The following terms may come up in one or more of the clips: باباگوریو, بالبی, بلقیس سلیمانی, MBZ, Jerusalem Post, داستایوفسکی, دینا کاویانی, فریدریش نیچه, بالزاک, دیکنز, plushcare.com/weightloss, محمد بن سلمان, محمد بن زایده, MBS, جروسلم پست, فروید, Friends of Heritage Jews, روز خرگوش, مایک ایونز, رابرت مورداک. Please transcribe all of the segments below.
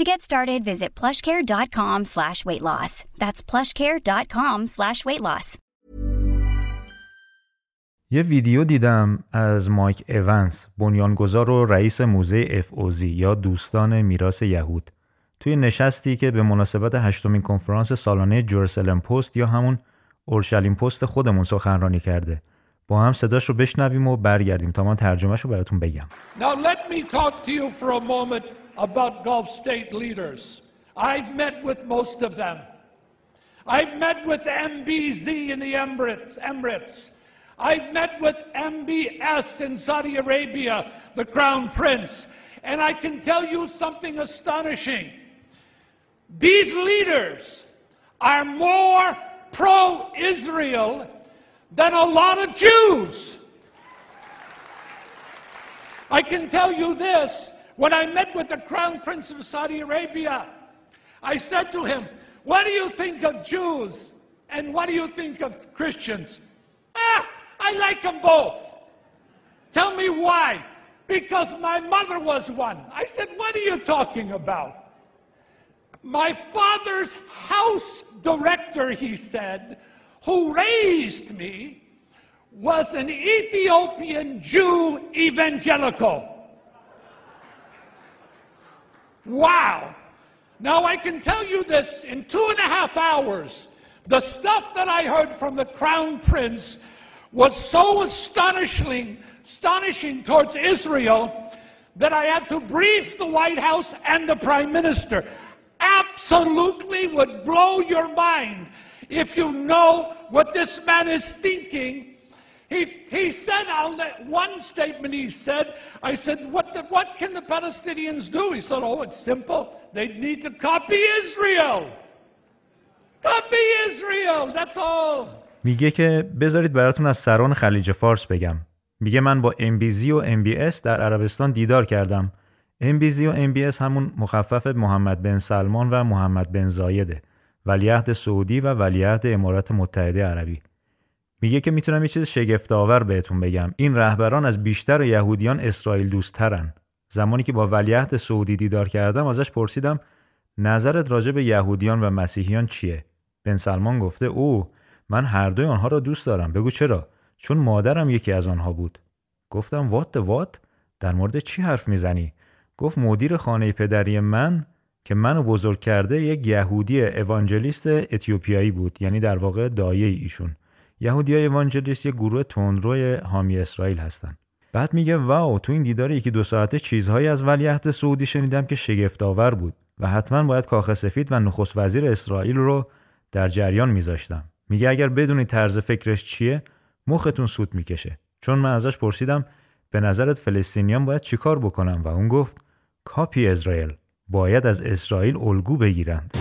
To get started, visit plushcare.com/weightloss. That's plushcare.com/weightloss. یه ویدیو دیدم از مایک ایونز، بنیانگذار و رئیس موزه اف‌اوزی یا دوستان میراث یهود، توی نشستی که به مناسبت 8مین کنفرانس سالانه جروسلم پست یا همون اورشلیم پست خودمون سخنرانی کرده. با هم صداش رو بشنویم و برگردیم تا من ترجمهش رو براتون بگم. Now let me talk to you for a moment about Gulf state leaders. I've met with most of them. I've met with MBZ in the Emirates. I've met with MBS in Saudi Arabia, the Crown Prince. And I can tell you something astonishing. These leaders are more pro-Israel than a lot of Jews. I can tell you this. When I met with the Crown Prince of Saudi Arabia, I said to him, what do you think of Jews and what do you think of Christians? I like them both. Tell me why. Because my mother was one. I said, what are you talking about? My father's house director, he said, who raised me, was an Ethiopian Jew evangelical. Wow. Now I can tell you this, in 2.5 hours, the stuff that I heard from the Crown Prince was so astonishing towards Israel that I had to brief the White House and the Prime Minister. Absolutely would blow your mind if you know what this man is thinking. He said, one statement he said, I said, what can the Palestinians do? He said, oh, it's simple. They need to copy Israel. Copy Israel. That's all. میگه که بذارید براتون از سران خلیج فارس بگم. میگه من با MBZ و MBS در عربستان دیدار کردم. MBZ و MBS همون مخفف محمد بن سلمان و محمد بن زایده، ولیعهد سعودی و ولیعهد امارات متحده عربی. میگه که میتونم یه چیز شگفت‌آور بهتون بگم. این رهبران از بیشتر یهودیان اسرائیل دوست‌ترن. زمانی که با ولیعهد سعودی دیدار کردم ازش پرسیدم نظرت راجع به یهودیان و مسیحیان چیه؟ بن سلمان گفته من هر دوی آنها را دوست دارم. بگو چرا؟ چون مادرم یکی از آنها بود. گفتم what؟ در مورد چی حرف میزنی؟ گفت مدیر خانه پدری من که منو بزرگ کرده یک یهودی اوانجلیست اتیوپیایی بود، یعنی در واقع دایه ایشون. یهودیای اوانجلیست یک گروه تندروی حامی اسرائیل هستن. بعد میگه واو، تو این دیدار یکی دو ساعته چیزهایی از ولیعهد سعودی شنیدم که شگفت‌آور بود و حتما باید کاخ سفید و نخست وزیر اسرائیل رو در جریان میذاشتم. میگه اگر بدونی طرز فکرش چیه مختون سوت میکشه. چون من ازش پرسیدم به نظرت فلسطینیان باید چیکار بکنن و اون گفت کاپی اسرائیل، باید از اسرائیل الگو بگیرند.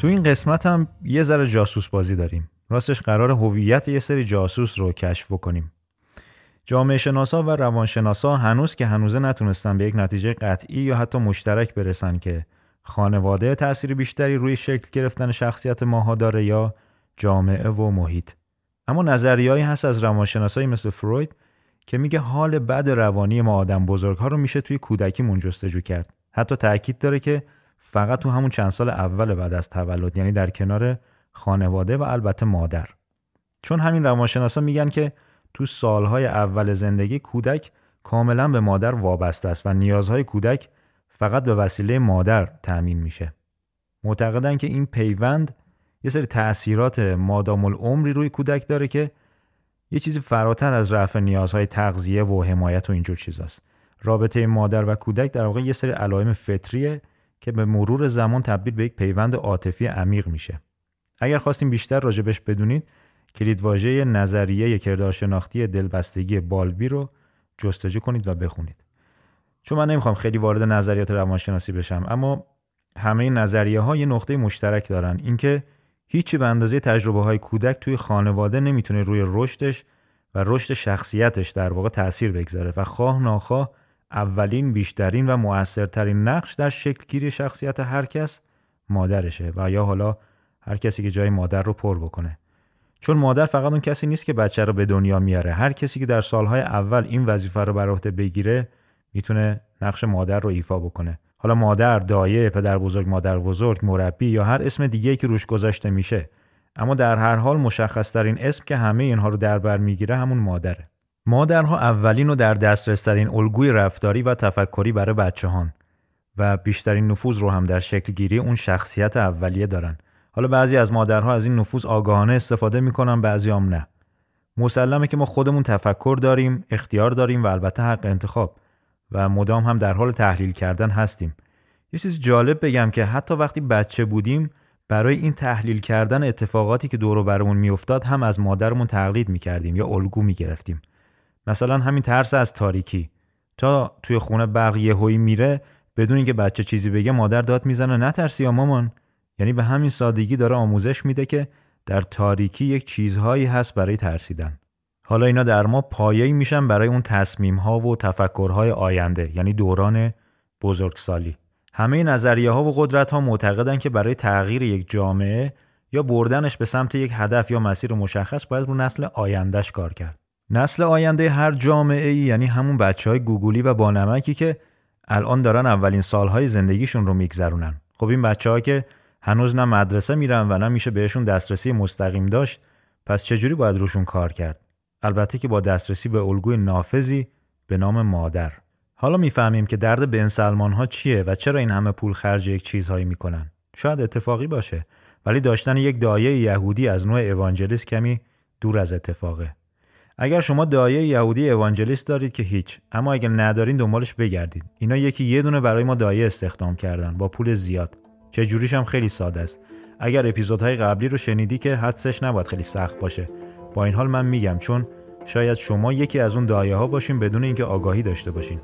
تو این قسمت هم یه ذره جاسوس بازی داریم. راستش قرار هویت یه سری جاسوس رو کشف بکنیم. جامعه شناسا و روانشناسا هنوز که هنوزه نتونستن به یک نتیجه قطعی یا حتی مشترک برسن که خانواده تأثیر بیشتری روی شکل گرفتن شخصیت ماها داره یا جامعه و محیط. اما نظریه‌ای هست از روانشناسایی مثل فروید که میگه حال بد روانی ما آدم بزرگ‌ها رو میشه توی کودکیمون جستجو کرد. حتی تأکید داره که فقط تو همون چند سال اول بعد از تولد، یعنی در کنار خانواده و البته مادر. چون همین روانشناسا میگن که تو سالهای اول زندگی کودک کاملا به مادر وابسته است و نیازهای کودک فقط به وسیله مادر تأمین میشه. معتقدن که این پیوند یه سری تأثیرات مادام العمری روی کودک داره که یه چیزی فراتر از رفع نیازهای تغذیه و حمایت و اینجور چیزاست. رابطه مادر و کودک در واقع یه سری علائم فطریه که به مرور زمان تبدیل به یک پیوند عاطفی عمیق میشه. اگر خواستیم بیشتر راجع بهش بدونید، کلیدواژه نظریه کردارشناختی دلبستگی بالبی رو جستجو کنید و بخونید. چون من نمیخوام خیلی وارد نظریات روانشناسی بشم، اما همه نظریه‌ها یه نقطه مشترک دارن، اینکه هیچی به اندازه تجربه‌های کودک توی خانواده نمیتونه روی رشدش و رشد شخصیتش در واقع تأثیر بگذاره و خواه ناخواه اولین، بیشترین و مؤثرترین نقش در شکل گیری شخصیت هر کس مادرشه و یا حالا هر کسی که جای مادر رو پر بکنه. چون مادر فقط اون کسی نیست که بچه رو به دنیا میاره، هر کسی که در سالهای اول این وظیفه رو بر عهده بگیره میتونه نقش مادر رو ایفا بکنه. حالا مادر، دایه، پدر بزرگ، مادر بزرگ، مربی یا هر اسم دیگه‌ای که روش گذاشته میشه، اما در هر حال مشخص ترین اسم که همه اینها رو در بر میگیره همون مادره. مادرها اولین و در دسترس ترین الگوی رفتاری و تفکری برای بچه‌هان و بیشترین نفوذ رو هم در شکل گیری اون شخصیت اولیه دارن. حالا بعضی از مادرها از این نفوذ آگاهانه استفاده میکنن، بعضی هم نه. مسلمه که ما خودمون تفکر داریم، اختیار داریم و البته حق انتخاب و مدام هم در حال تحلیل کردن هستیم. یه چیز جالب بگم که حتی وقتی بچه بودیم برای این تحلیل کردن اتفاقاتی که دور و برمون میافتاد هم از مادرمون تقلید میکردیم یا الگو میگرفتیم. مثلا همین ترس از تاریکی، تا توی خونه برق یهویی میره بدون اینکه بچه چیزی بگه مادر داد میزنه نترسی یا مامان. یعنی به همین سادگی داره آموزش میده که در تاریکی یک چیزهایی هست برای ترسیدن. حالا اینا در ما پایه‌ای میشن برای اون تصمیم‌ها و تفکرهای آینده، یعنی دوران بزرگسالی. همه نظریه‌ها و قدرت‌ها معتقدن که برای تغییر یک جامعه یا بردنش به سمت یک هدف یا مسیر مشخص باید رو نسل آیندهش کار کرد. نسل آینده هر جامعه‌ای یعنی همون بچه‌های گوگولی و بانمکی که الان دارن اولین سال‌های زندگیشون رو می‌گذرونن. خب این بچه‌ها که هنوز نه مدرسه میرن و نه میشه بهشون دسترسی مستقیم داشت، پس چجوری باید روشون کار کرد؟ البته که با دسترسی به الگوی نافذی به نام مادر. حالا میفهمیم که درد بن سلمان ها چیه و چرا این همه پول خرج یک چیزهایی میکنن. شاید اتفاقی باشه، ولی داشتن یک دایه یهودی از نوع اوانجلیست کمی دور از اتفاقه. اگر شما دایه یهودی اوانجلیست دارید که هیچ، اما اگر ندارین دنبالش بگردید. اینا یکی یه دونه برای ما دایه استخدام کردن با پول زیاد. چه جوریش هم خیلی ساده است. اگر اپیزودهای قبلی رو شنیدی که حدسش نباید خیلی سخت باشه. با این حال من میگم، چون شاید شما یکی از اون دایه ها باشین بدون اینکه آگاهی داشته باشین.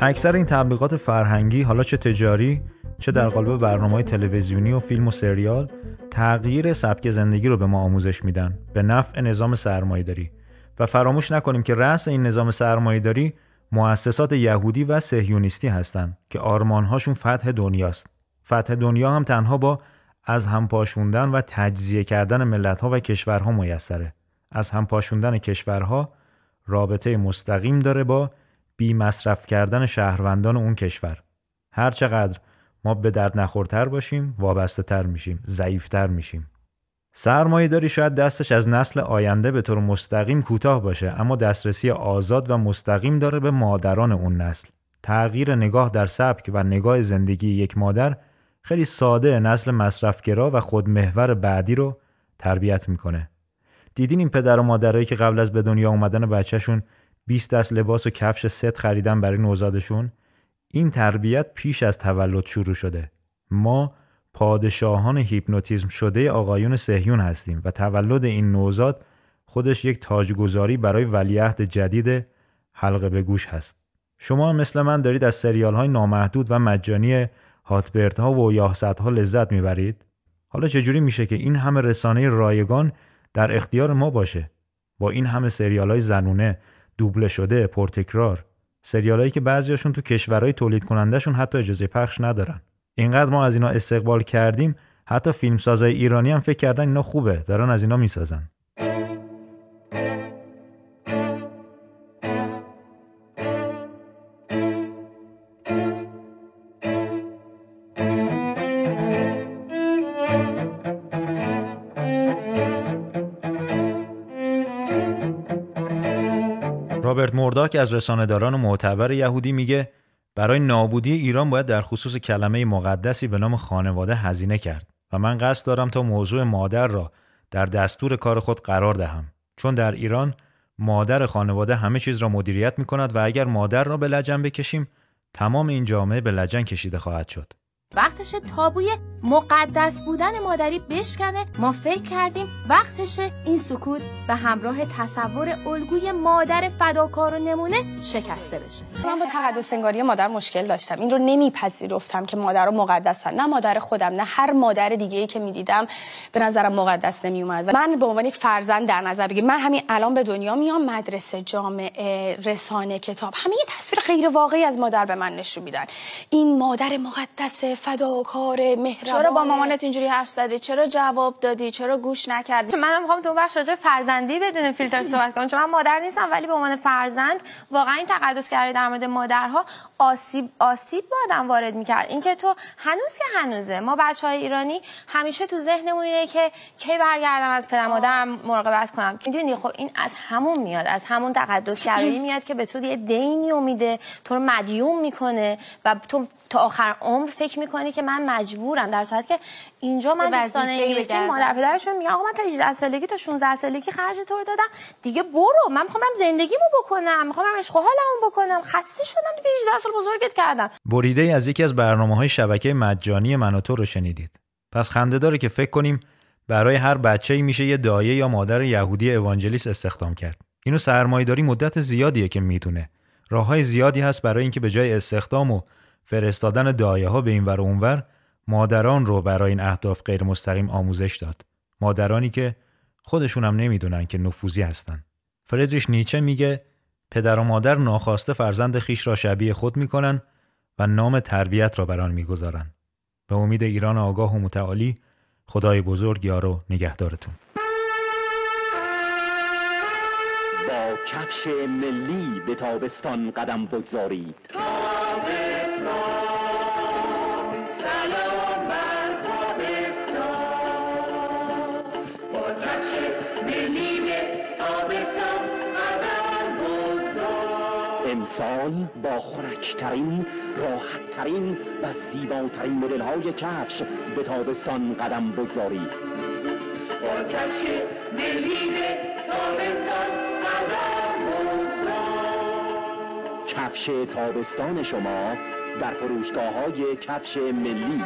اکثر این تبلیغات فرهنگی، حالا چه تجاری، چه در قالب برنامه‌های تلویزیونی و فیلم و سریال، تغییر سبک زندگی رو به ما آموزش میدن به نفع نظام سرمایه‌داری. و فراموش نکنیم که رأس این نظام سرمایه‌داری مؤسسات یهودی و صهیونیستی هستند که آرمان‌هاشون فتح دنیاست. فتح دنیا هم تنها با از هم پاشوندن و تجزیه کردن ملت‌ها و کشورها میسره. از هم پاشوندن کشورها رابطه مستقیم داره با بی مصرف کردن شهروندان اون کشور. هر چقدر ما به درد نخورتر باشیم، وابسته تر میشیم، ضعیفتر میشیم. سرمایه داری شاید دستش از نسل آینده به طور مستقیم کوتاه باشه، اما دسترسی آزاد و مستقیم داره به مادران اون نسل. تغییر نگاه در سبک و نگاه زندگی یک مادر خیلی ساده نسل مصرفگرا و خودمحور بعدی رو تربیت میکنه. دیدین این پدر و مادرایی که قبل از به دنیا اومدن بچه‌شون 20 دست لباس و کفش ست خریدن برای نوزادشون؟ این تربیت پیش از تولد شروع شده. ما پادشاهان هیپنوتیزم شده آقایون صهیون هستیم و تولد این نوزاد خودش یک تاجگذاری برای ولیعهد جدید حلقه به گوش هست. شما مثل من دارید از سریال های نامحدود و مجانی هاتبرت ها و یاهصد ها لذت میبرید؟ حالا چجوری میشه که این همه رسانه رایگان در اختیار ما باشه؟ با این همه سریال های زنونه، دوبله شده، پرتکرار، سریال هایی که بعضیاشون تو کشورهای تولید کنندشون حتی اجازه پخش ندارن. اینقدر ما از اینا استقبال کردیم، حتی فیلمسازای ایرانی هم فکر کردن اینا خوبه، دارن از اینا میسازن. رابرت مورداک از رسانه‌داران معتبر یهودی میگه برای نابودی ایران باید در خصوص کلمه مقدسی به نام خانواده هزینه کرد و من قصد دارم تا موضوع مادر را در دستور کار خود قرار دهم، چون در ایران مادر خانواده همه چیز را مدیریت می‌کند و اگر مادر را به لجن بکشیم تمام این جامعه به لجن کشیده خواهد شد. وقتش تابوی مقدس بودن مادری بشکنه. ما فکر کردیم وقتش این سکوت به همراه تصور الگوی مادر فداکار و نمونه شکسته بشه. من با تقدس انگاری مادر مشکل داشتم. این رو نمیپذیرفتم که مادر رو مقدسن. نه مادر خودم نه هر مادر دیگه‌ای که میدیدم به نظرم مقدس نمیومد. من به عنوان یک فرزند در نظر بگیرم، من همین الان به دنیا میام، مدرسه، جامعه، رسانه، کتاب، همه یه تصویر غیر واقعی از مادر به من نشون میدن. این مادر مقدسه، فداکار، مهربان. چرا با مامانت اینجوری حرف زدی؟ چرا جواب دادی؟ چرا گوش نکردی؟ منم میخوام تو بخش راجع فرزندی بدون فیلتر صحبت کنم، چون من مادر نیستم ولی به عنوان فرزند واقعا این تقدس گرایی در مورد مادرها آسیب به آدم وارد میکرد. اینکه تو هنوز که هنوزه، ما بچهای ایرانی همیشه تو ذهنمون اینه که کی برگردم از پدر مادرم مراقبت کنم. میدونی خب این از همون میاد، از همون تقدس گرایی میاد که به تو یه دینی میده، تو رو مدیون میکنه و تو تا آخر عمر فکر میکنی که من مجبورم، در صورتی که اینجا من دوستانه انگلیسی مادر پدرشون میگن آقا من تا 18 سالگی تا 16 سالگی خرج تو رو دادم، دیگه برو، من میخوام زندگیمو بکنم، میخوام عشق و حالمو بکنم، خسته شدم دیگه 18 سال بزرگت کردم. بریده ای از یکی از برنامه‌های شبکه مجانی من و تو رو شنیدید. پس خنده داره که فکر کنیم برای هر بچه‌ای میشه یه دایه یا مادر یهودی اوانجلیست استخدام کرد. اینو سرمایه‌داری مدت زیادیه که میدونه. راه‌های زیادی هست برای اینکه به جای استخدام و فرستادن دایه ها به این ور و اون ور، مادران رو برای این اهداف غیر مستقیم آموزش داد. مادرانی که خودشون هم نمیدونن که نفوذی هستن. فریدریش نیچه میگه پدر و مادر ناخواسته فرزند خیش را شبیه خود میکنن و نام تربیت را بر آن میگذارن. به امید ایران آگاه و متعالی، خدای بزرگ یار و نگهدارتون. با کفش ملی به تابستان قدم بگذارید. امسال با خورکترین، راحتترین و زیباترین مدل‌های کفش به تابستان قدم بگذارید. با کفش ملی به تابستان قدم بگذارید. کفش تابستان شما در فروشگاه‌های کفش ملی.